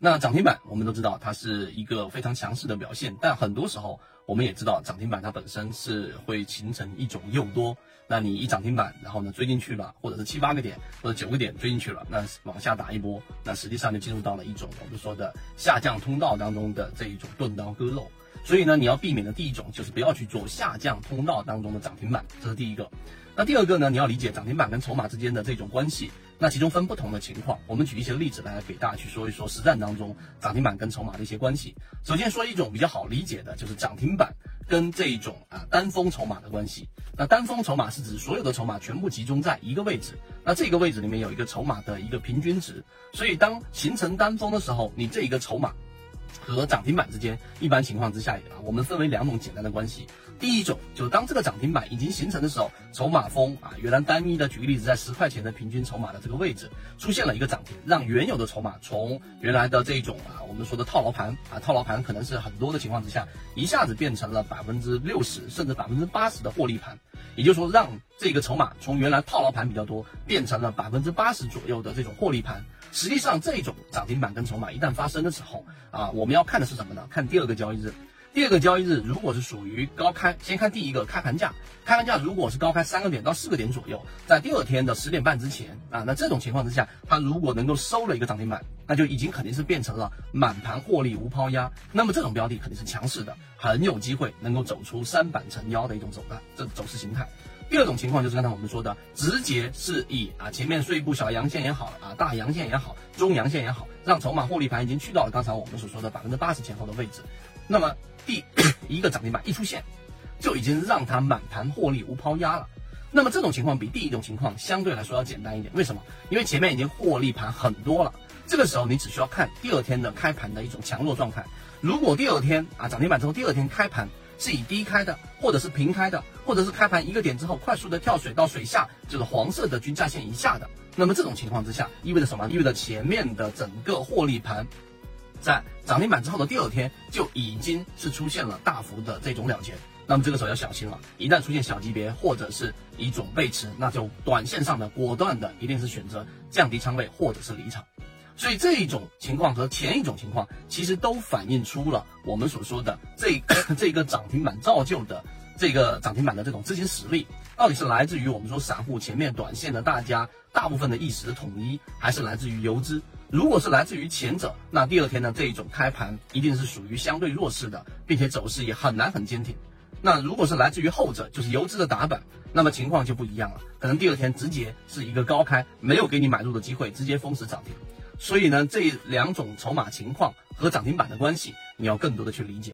那涨停板我们都知道它是一个非常强势的表现，但很多时候我们也知道涨停板它本身是会形成一种诱多，那你一涨停板然后呢追进去了，或者是7、8个点或者9个点追进去了，那往下打一波，那实际上就进入到了一种我们说的下降通道当中的这一种钝刀割肉。所以呢，你要避免的第一种就是不要去做下降通道当中的涨停板，这是第一个。那第二个呢，你要理解涨停板跟筹码之间的这种关系，那其中分不同的情况，我们举一些例子来给大家去说一说实战当中涨停板跟筹码的一些关系。首先说一种比较好理解的，就是涨停板跟这一种单峰筹码的关系。那单峰筹码是指所有的筹码全部集中在一个位置，那这个位置里面有一个筹码的一个平均值，所以当形成单峰的时候，你这一个筹码和涨停板之间，一般情况之下我们分为两种简单的关系。第一种就是当这个涨停板已经形成的时候，筹码峰原来单一的，举个例子，在10块钱的平均筹码的这个位置出现了一个涨停，让原有的筹码从原来的这种我们说的套牢盘套牢盘可能是很多的情况之下，一下子变成了60%甚至80%的获利盘，也就是说让这个筹码从原来套牢盘比较多变成了80%左右的这种获利盘。实际上这种涨停板跟筹码一旦发生的时候我们要看的是什么呢？看第二个交易日。第二个交易日如果是属于高开，先看第一个开盘价，开盘价如果是高开3个点到4个点左右，在第二天的10点半之前那这种情况之下，它如果能够收了一个涨停板，那就已经肯定是变成了满盘获利无抛压，那么这种标的肯定是强势的，很有机会能够走出三板成腰的一种走势形态。第二种情况就是刚才我们说的，直接是以前面碎步小阳线也好大阳线也好中阳线也好，让筹码获利盘已经去到了刚才我们所说的80%前后的位置，那么第一个涨停板一出现，就已经让它满盘获利无抛压了。那么这种情况比第一种情况相对来说要简单一点，为什么？因为前面已经获利盘很多了，这个时候你只需要看第二天的开盘的一种强弱状态。如果第二天涨停板之后第二天开盘是以低开的，或者是平开的，或者是开盘1个点之后快速的跳水到水下，就是黄色的均价线以下的，那么这种情况之下意味着什么？意味着前面的整个获利盘在涨停板之后的第二天就已经是出现了大幅的这种了结，那么这个时候要小心了，一旦出现小级别或者是一种背驰，那就短线上的果断的一定是选择降低仓位或者是离场。所以这一种情况和前一种情况其实都反映出了我们所说的这个涨停板造就的这个涨停板的这种资金实力，到底是来自于我们说散户前面短线的大家大部分的一时统一，还是来自于游资？如果是来自于前者，那第二天的这一种开盘一定是属于相对弱势的，并且走势也很难很坚挺。那如果是来自于后者，就是游资的打板，那么情况就不一样了，可能第二天直接是一个高开，没有给你买入的机会，直接封死涨停。所以呢，这两种筹码情况和涨停板的关系，你要更多的去理解。